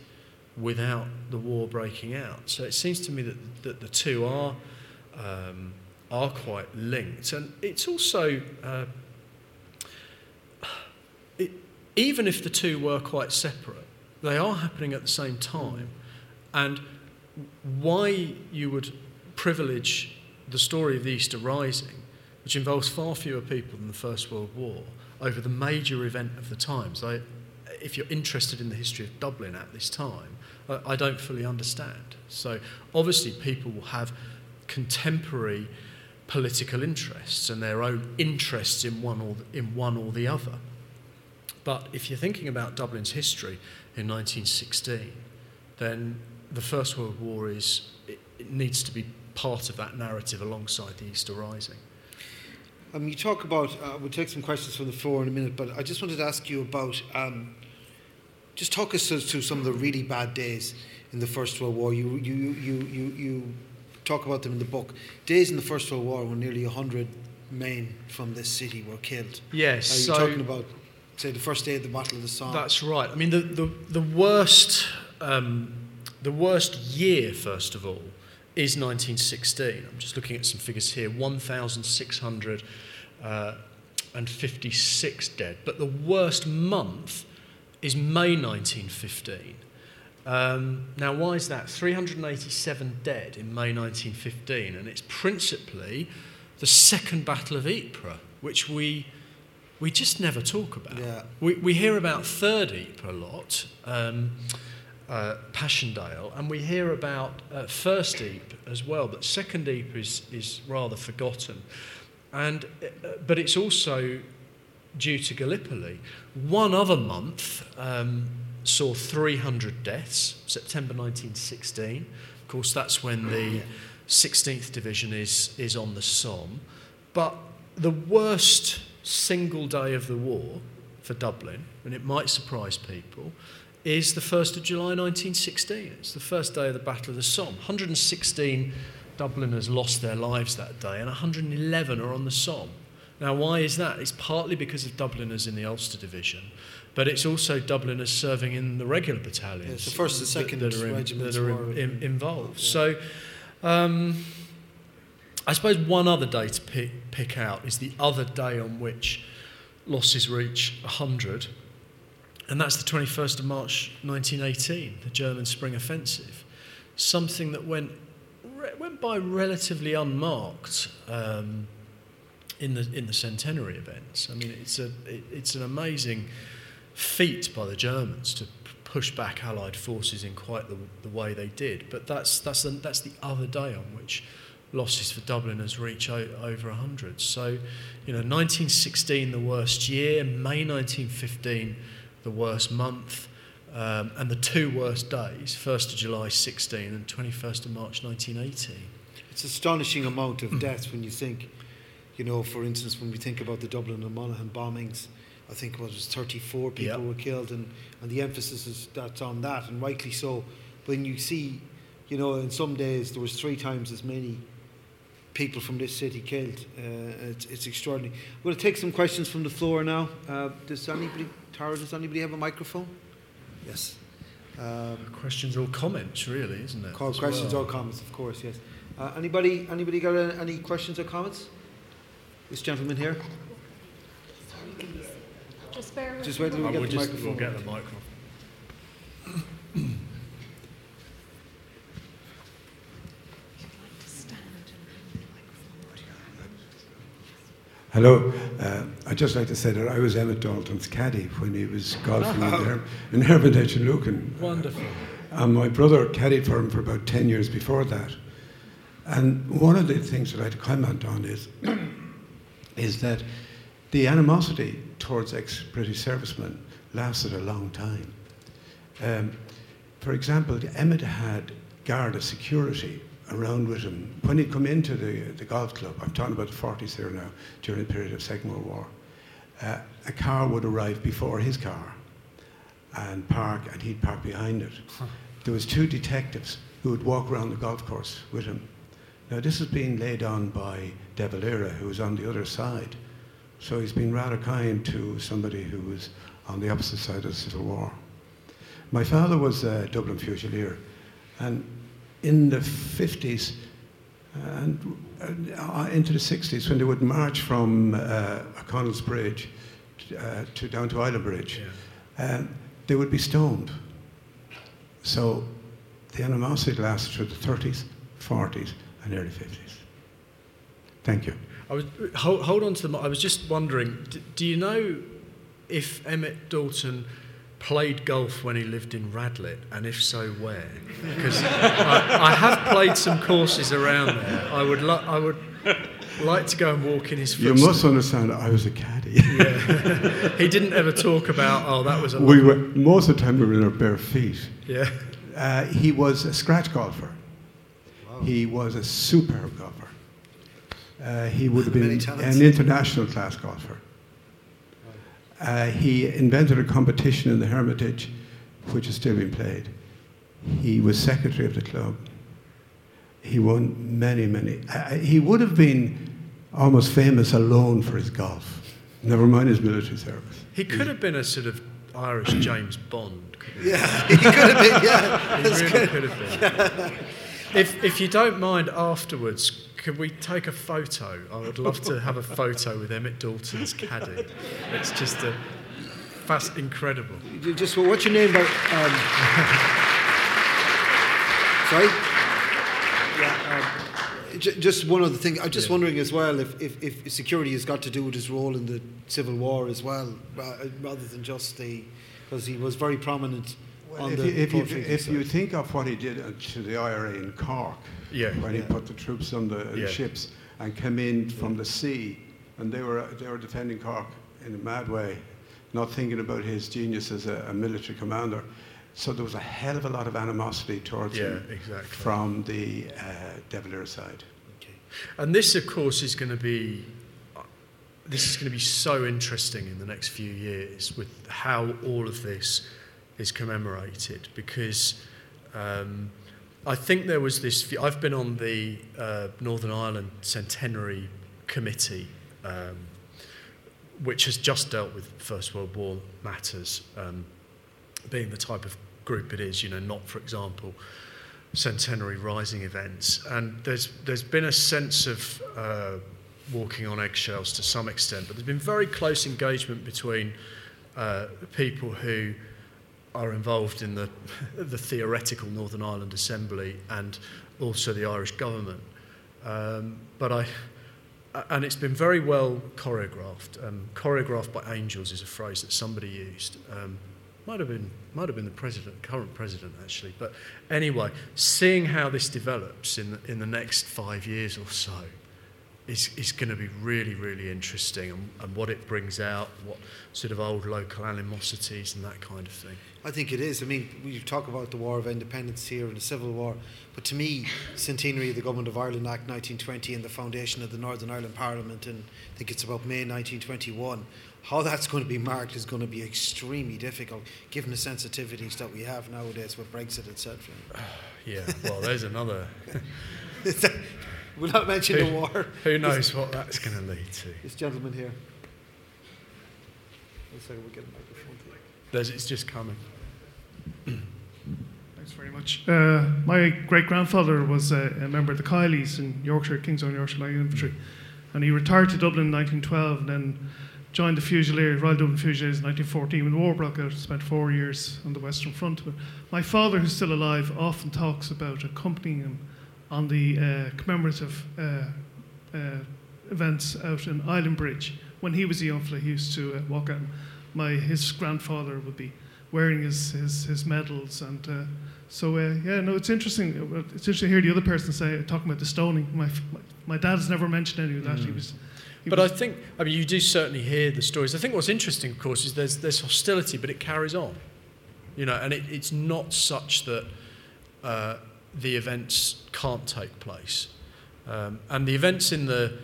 without the war breaking out. So it seems to me that the two are quite linked. And it's also, even if the two were quite separate, they are happening at the same time. And why you would privilege the story of the Easter Rising, which involves far fewer people than the First World War, over the major event of the time. So if you're interested in the history of Dublin at this time, I don't fully understand. So obviously people will have contemporary political interests and their own interests in one or the other. But if you're thinking about Dublin's history in 1916, then the First World War it needs to be part of that narrative alongside the Easter Rising. You talk about, we'll take some questions from the floor in a minute, but I just wanted to ask you about, just talk us through some of the really bad days in the First World War. You talk about them in the book. Days in the First World War when nearly 100 men from this city were killed. Yes. You're talking about, say, the first day of the Battle of the Somme. That's right. I mean, the worst year, first of all, is 1916. I'm just looking at some figures here, 1,656 dead. But the worst month is May 1915. Now, why is that? 387 dead in May 1915, and it's principally the Second Battle of Ypres, which we just never talk about. Yeah. We hear about Third Ypres a lot, Passchendaele, and we hear about First Ypres as well, but Second Ypres is rather forgotten. But it's also due to Gallipoli. One other month saw 300 deaths, September 1916. Of course, that's when the 16th Division is on the Somme. But the worst single day of the war for Dublin, and it might surprise people, is the 1st of July 1916. It's the first day of the Battle of the Somme. 116 Dubliners lost their lives that day, and 111 are on the Somme. Now, why is that? It's partly because of Dubliners in the Ulster Division, but it's also Dubliners serving in the regular battalions. Yes, the first and second regiments that are involved. Yeah. So, I suppose one other day to pick out is the other day on which losses reach 100, and that's the 21st of March 1918, the German Spring Offensive, something that went by relatively unmarked in the centenary events. I mean, it's an amazing feat by the Germans to push back Allied forces in quite the way they did. But that's the other day on which losses for Dubliners reach over 100. So, 1916 the worst year, May 1915 the worst month, and the two worst days, 1st of July 16 and 21st of March 1918. It's an astonishing amount of deaths when you think, for instance, when we think about the Dublin and Monaghan bombings, I think it was 34 people were killed, and the emphasis is that's on that, and rightly so. But then you see, in some days there was 3 times as many people from this city killed. It's extraordinary. We'll take some questions from the floor now. Does anybody have a microphone? Yes. Questions or comments, really, isn't it? Questions or comments, of course, yes. Anybody got any questions or comments? This gentleman here. Sorry, just bear with me. Just wait till we'll get the microphone. Hello, I'd just like to say that I was Emmett Dalton's caddy when he was golfing in Hermitage in Lucan. Wonderful. And my brother caddied for him for about 10 years before that. And one of the things that I'd comment on is that the animosity towards ex-British servicemen lasted a long time. For example, Emmett had Garda security around with him. When he'd come into the golf club, I'm talking about the 40s here now, during the period of Second World War, a car would arrive before his car and park, and he'd park behind it. There was 2 detectives who would walk around the golf course with him. Now this is being laid on by De Valera, who was on the other side. So he's been rather kind to somebody who was on the opposite side of the Civil War. My father was a Dublin Fusilier, and in the 50s and into the 60s, when they would march from O'Connell's Bridge to down to Isla Bridge, they would be stoned. So the animosity lasted through the 30s, 40s, and early 50s. Thank you. I was hold on to the. I was just wondering, do you know if Emmett Dalton played golf when he lived in Radlett, and if so, where? Because I have played some courses around there. I would like to go and walk in his footsteps. You must understand, I was a caddy. Yeah. He didn't ever talk about, that was a... Most of the time we were in our bare feet. Yeah. He was a scratch golfer. Wow. He was a superb golfer. He would have been an international class golfer. He invented a competition in the Hermitage, which is still being played. He was secretary of the club. He won many. He would have been almost famous alone for his golf, never mind his military service. He could have been a sort of Irish James Bond. He could have been, yeah. He really could have been. Yeah. If you don't mind, afterwards, could we take a photo? I would love to have a photo with Emmett Dalton's caddy. It's just incredible. Just what's your name? Sorry? Yeah, just one other thing. I'm just wondering as well if security has got to do with his role in the Civil War as well, rather than just because he was very prominent. Well, if you think of what he did to the IRA in Cork, when he put the troops on the ships and came in from the sea, and they were defending Cork in a mad way, not thinking about his genius as a military commander. So there was a hell of a lot of animosity towards him from the De Valera side. Okay. And this, of course, is going to be... This is going to be so interesting in the next few years with how all of this is commemorated, because I think there was this... I've been on the Northern Ireland Centenary Committee which has just dealt with First World War matters, being the type of group it is, you know, not, for example, centenary rising events. And there's been a sense of walking on eggshells to some extent, but there's been very close engagement between people who are involved in the theoretical Northern Ireland Assembly and also the Irish government. And it's been very well choreographed. Choreographed by angels is a phrase that somebody used. Might have been the president, current president actually. But anyway, seeing how this develops in the next 5 years or so is going to be really, really interesting, and what it brings out, what sort of old local animosities and that kind of thing. I think it is. I mean, we talk about the War of Independence here and the Civil War, but to me, centenary of the Government of Ireland Act 1920 and the foundation of the Northern Ireland Parliament, and I think it's about May 1921, how that's going to be marked is going to be extremely difficult, given the sensitivities that we have nowadays with Brexit itself. Yeah, well, there's another... We'll not mention the war. Who knows what that's going to lead to? This gentleman here. One second, we'll get a microphone. It's just coming. Thanks very much. My great-grandfather was a member of the Cowleys in Yorkshire, King's Own Yorkshire Light Infantry, and he retired to Dublin in 1912 and then joined the Fusiliers, Royal Dublin Fusiliers in 1914 when the war broke out. Spent 4 years on the Western Front. But my father, who's still alive, often talks about accompanying him on the commemorative events out in Island Bridge. When he was a young fella, he used to walk out. His grandfather would be wearing his medals, and it's interesting. It's interesting to hear the other person say talking about the stoning. My dad has never mentioned any of that. I think you do certainly hear the stories. I think what's interesting, of course, is there's hostility, but it carries on, you know, and it's not such that the events can't take place, and the events in the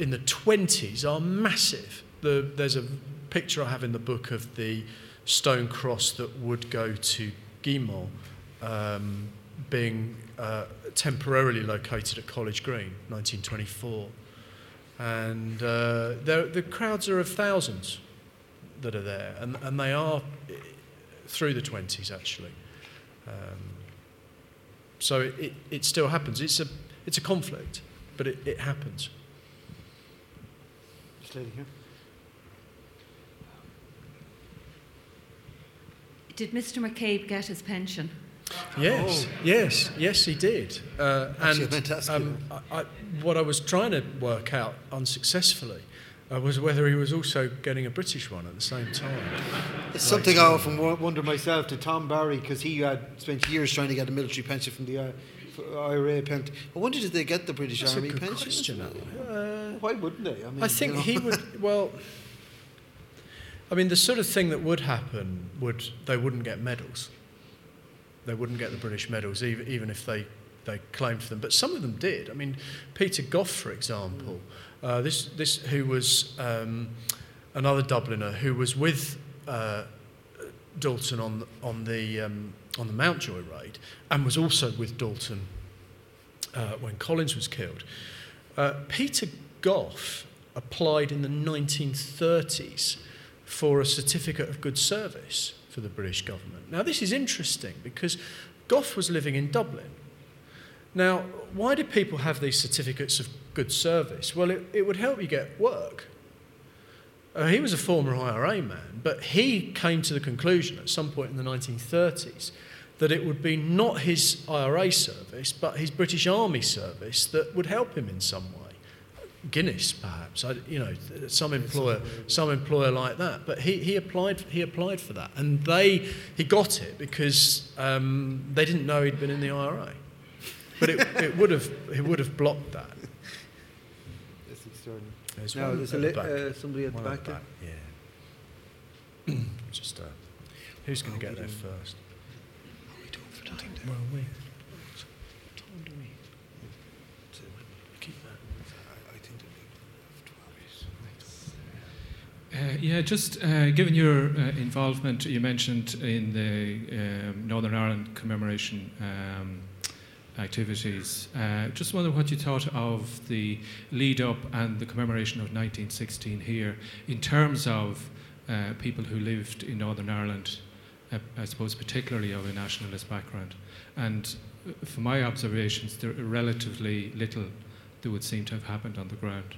20s are massive. There's a picture I have in the book of the stone cross that would go to Guillemot being temporarily located at College Green, 1924, and the crowds are of thousands that are there, and they are through the 20s actually. So it still happens. It's a conflict, but it happens. This lady here. Did Mr. McCabe get his pension? Yes, he did. What I was trying to work out unsuccessfully was whether he was also getting a British one at the same time. It's something I often wonder myself to Tom Barry, because he had spent years trying to get a military pension from the IRA pension. I wonder, did they get the British Army pension? Why wouldn't they? I mean, I think he would. Well, I mean, the sort of thing that would happen they wouldn't get medals. They wouldn't get the British medals, even if they claimed for them. But some of them did. I mean, Peter Gough, for example. This who was another Dubliner who was with Dalton on the Mountjoy raid, and was also with Dalton when Collins was killed. Peter Gough applied in the 1930s for a certificate of good service for the British government. Now this is interesting because Gough was living in Dublin. Now, why do people have these certificates of good service? Well, it would help you get work. He was a former IRA man, but he came to the conclusion at some point in the 1930s that it would be not his IRA service, but his British Army service that would help him in some way. Guinness, perhaps, some employer like that. But he applied for that, and he got it because they didn't know he'd been in the IRA. But it would have blocked that. That's extraordinary. There's somebody at the back. Yeah. Who's going to get there first? Are we doing for time? Well, time do we? Keep that. I think they'll be 12 hours. Just given your involvement, you mentioned in the Northern Ireland commemoration. activities. Just wonder what you thought of the lead up and the commemoration of 1916 here in terms of people who lived in Northern Ireland, I suppose particularly of a nationalist background. And from my observations, there relatively little that would seem to have happened on the ground.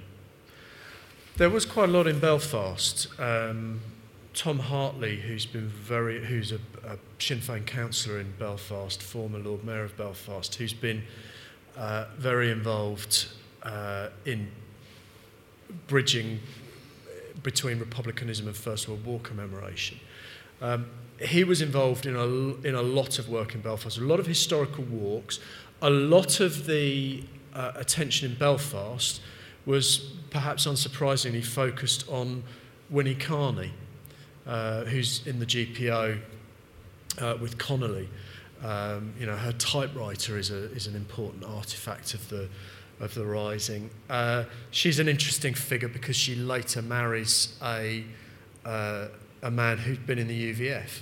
There was quite a lot in Belfast. Tom Hartley, who's a Sinn Féin councillor in Belfast, former Lord Mayor of Belfast, who's been very involved in bridging between republicanism and First World War commemoration. He was involved in a lot of work in Belfast, a lot of historical walks. A lot of the attention in Belfast was perhaps unsurprisingly focused on Winnie Carney, who's in the GPO with Connolly. Her typewriter is an important artifact of the Rising. She's an interesting figure because she later marries a man who'd been in the UVF.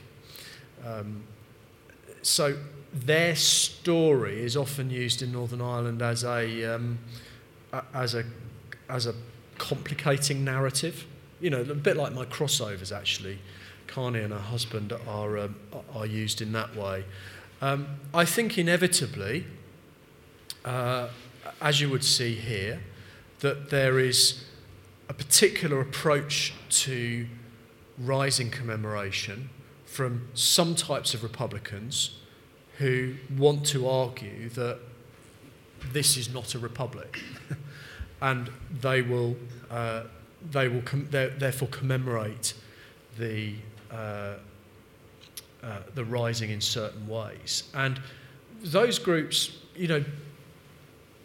So their story is often used in Northern Ireland as a complicating narrative. You know, a bit like my crossovers, actually. Carney and her husband are used in that way. I think inevitably, as you would see here, that there is a particular approach to rising commemoration from some types of Republicans who want to argue that this is not a republic, and they will therefore commemorate the rising in certain ways. And those groups, you know,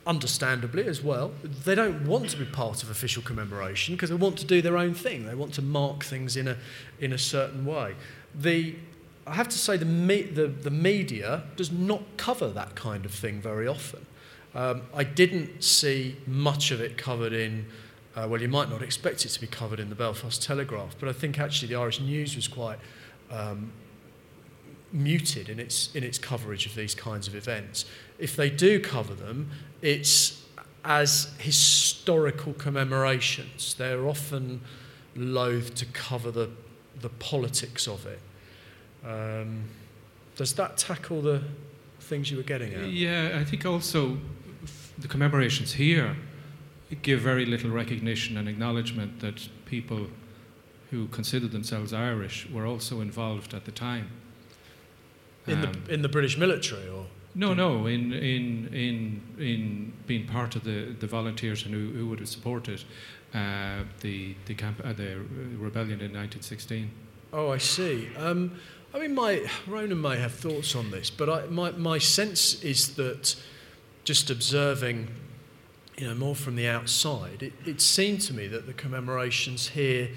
understandably as well, they don't want to be part of official commemoration because they want to do their own thing. They want to mark things in a certain way. I have to say the media does not cover that kind of thing very often. I didn't see much of it covered in. Well, you might not expect it to be covered in the Belfast Telegraph, but I think actually the Irish News was quite muted in its coverage of these kinds of events. If they do cover them, it's as historical commemorations. They're often loath to cover the politics of it. Does that tackle the things you were getting at? Yeah, I think also the commemorations here give very little recognition and acknowledgement that people who considered themselves Irish were also involved at the time. In the British military, or no, in being part of the volunteers and who would have supported the rebellion in 1916. Oh, I see. I mean, Ronan may have thoughts on this, but my sense is that just observing, you know, more from the outside, it seemed to me that the commemorations here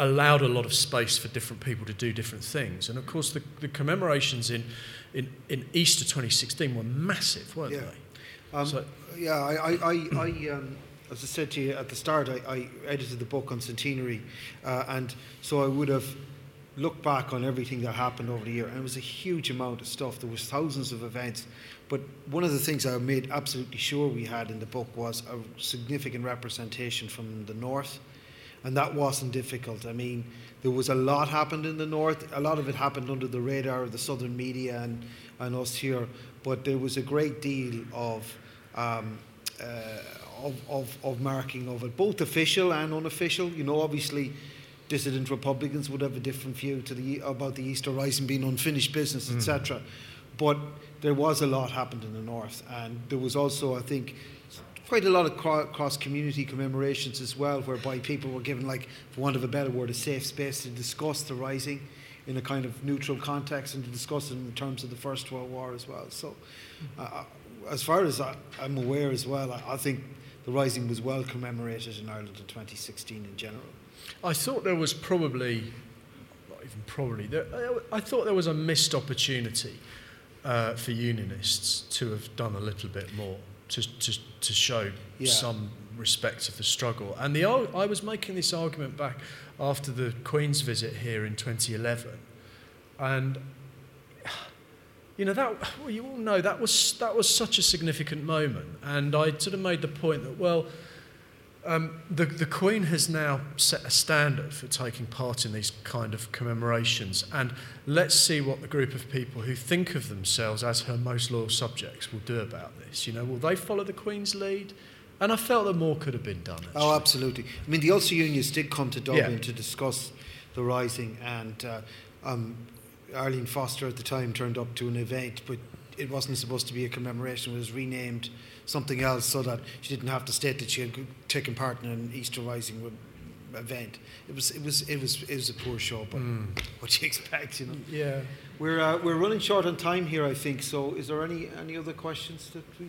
allowed a lot of space for different people to do different things. And of course, the commemorations in Easter 2016 were massive, weren't they? As I said to you at the start, I edited the book on centenary, and so I would have looked back on everything that happened over the year, and it was a huge amount of stuff. There was thousands of events, but one of the things I made absolutely sure we had in the book was a significant representation from the north, and that wasn't difficult. I mean, there was a lot happened in the north. A lot of it happened under the radar of the southern media and us here, but there was a great deal of marking of it, both official and unofficial. You know, obviously, dissident Republicans would have a different view about the Easter Rising being unfinished business, etc. But there was a lot happened in the north, and there was also, I think, quite a lot of cross-community commemorations as well, whereby people were given, like, for want of a better word, a safe space to discuss the Rising in a kind of neutral context and to discuss it in terms of the First World War as well. So, as far as I'm aware as well, I think the Rising was well commemorated in Ireland in 2016 in general. I thought there was a missed opportunity for unionists to have done a little bit more to show some respect of the struggle. And I was making this argument back after the Queen's visit here in 2011, and you know, that, well, you all know that was such a significant moment. And I sort of made the point that, well, the Queen has now set a standard for taking part in these kind of commemorations, and let's see what the group of people who think of themselves as her most loyal subjects will do about this. You know, will they follow the Queen's lead? And I felt that more could have been done, actually. Oh, absolutely. I mean, the Ulster Unions did come to Dublin to discuss the Rising, and Arlene Foster at the time turned up to an event, but it wasn't supposed to be a commemoration. It was renamed something else so that she didn't have to state that she had taken part in an Easter Rising event. It was a poor show, but what do you expect, you know? Yeah. We're running short on time here, I think. So, is there any other questions that we?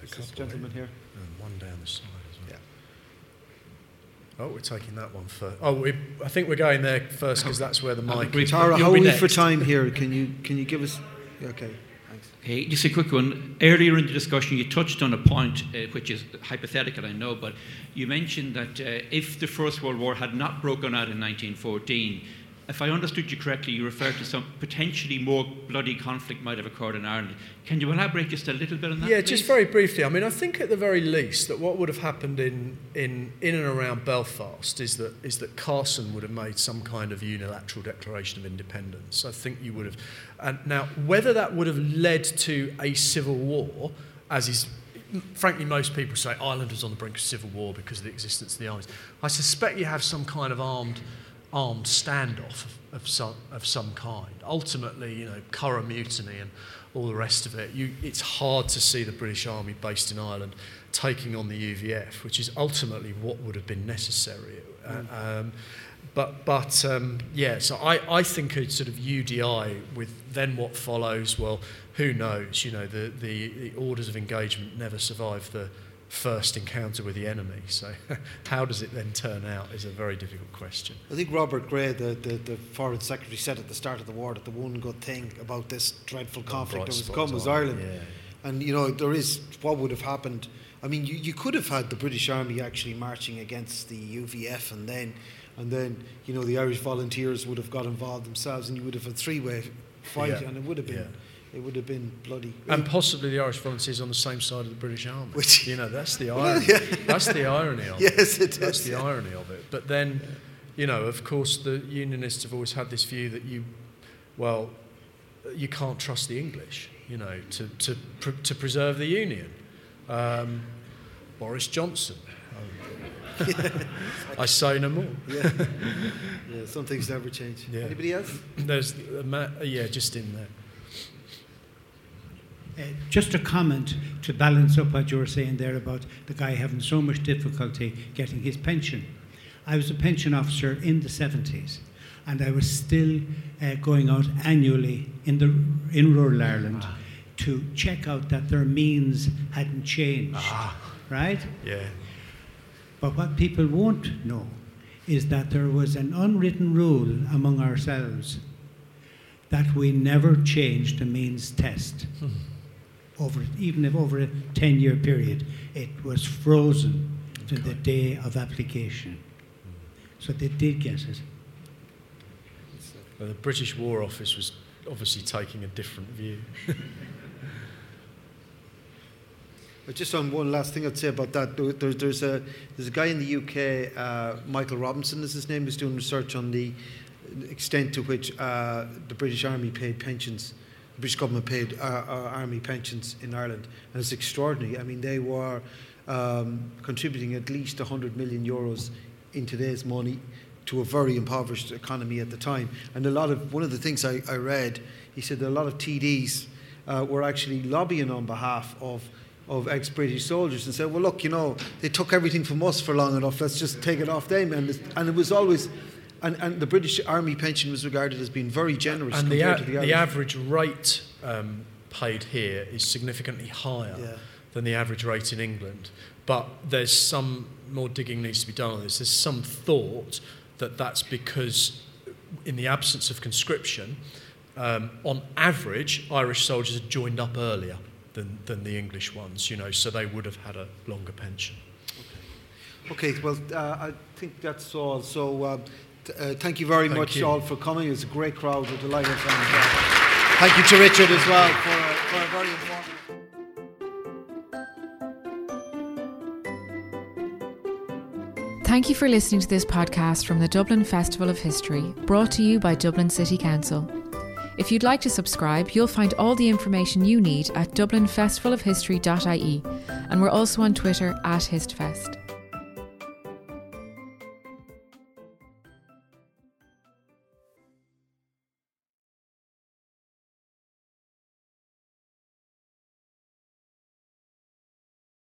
This gentleman here. And one down the side as well. Yeah. Oh, we're taking that one first. Oh, I think we're going there first because that's where the mic is. Tara, how are we for time here? Can you give us? Okay. Hey, just a quick one. Earlier in the discussion, you touched on a point which is hypothetical, I know, but you mentioned that if the First World War had not broken out in 1914, if I understood you correctly, you referred to some potentially more bloody conflict might have occurred in Ireland. Can you elaborate just a little bit on that? Yeah, please? Just very briefly. I mean, I think at the very least that what would have happened in and around Belfast is that Carson would have made some kind of unilateral declaration of independence. I think you would have. And now, whether that would have led to a civil war, as is, frankly, most people say Ireland was on the brink of civil war because of the existence of the armies. I suspect you have some kind of armed standoff of some kind. Ultimately, you know, Curragh Mutiny and all the rest of it, it's hard to see the British Army based in Ireland taking on the UVF, which is ultimately what would have been necessary. So I think a sort of UDI with then what follows, well, who knows? You know, the orders of engagement never survive the first encounter with the enemy. So how does it then turn out is a very difficult question. I think Robert Gray, the Foreign Secretary, said at the start of the war that the one good thing about this dreadful conflict that was come was Ireland. Yeah. And, you know, there is what would have happened. I mean, you could have had the British Army actually marching against the UVF and then, you know, the Irish Volunteers would have got involved themselves and you would have had three-way fight and it would have been... Yeah. It would have been bloody... And possibly the Irish Volunteers on the same side of the British Army. Which, you know, that's the irony. That's the irony of it. Yes, it is. That's the irony of it. But then, you know, of course, the Unionists have always had this view that you can't trust the English, you know, to preserve the Union. Boris Johnson. I say no more. Some things never change. Yeah. Anybody else? There's a just in there. Just a comment to balance up what you were saying there about the guy having so much difficulty getting his pension. I was a pension officer in the 70s, and I was still going out annually in rural Ireland to check out that their means hadn't changed, right? Yeah. But what people won't know is that there was an unwritten rule among ourselves that we never changed the means test. Over a 10-year period, it was frozen to the day of application. So they did get it. Well, the British War Office was obviously taking a different view. But just on one last thing I'd say about that, there's a guy in the UK, Michael Robinson is his name, who's doing research on the extent to which the British Army paid pensions. The British government paid army pensions in Ireland, and it's extraordinary. I mean, they were contributing at least 100 million euros in today's money to a very impoverished economy at the time. And one of the things I read, he said that a lot of TDs were actually lobbying on behalf of ex-British soldiers and said, well, look, you know, they took everything from us for long enough, let's just take it off them. And it was always... And the British Army pension was regarded as being very generous and compared to the Irish. The average rate paid here is significantly higher than the average rate in England. But there's some more digging needs to be done on this. There's some thought that that's because in the absence of conscription, on average, Irish soldiers had joined up earlier than the English ones, you know, so they would have had a longer pension. Okay, well, I think that's all. So... thank you very much all for coming. It's a great crowd. We're delighted. Thank you to Richard as well for a very informative. Thank you for listening to this podcast from the Dublin Festival of History, brought to you by Dublin City Council. If you'd like to subscribe, you'll find all the information you need at dublinfestivalofhistory.ie, and we're also on Twitter @HistFest.